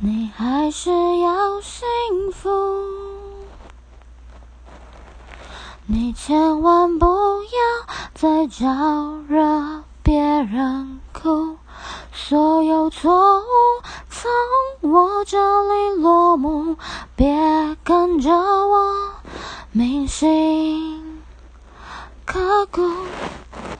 你还是要幸福，你千万不要再招惹别人哭，所有错误从我这里落幕，别跟着我铭心刻骨。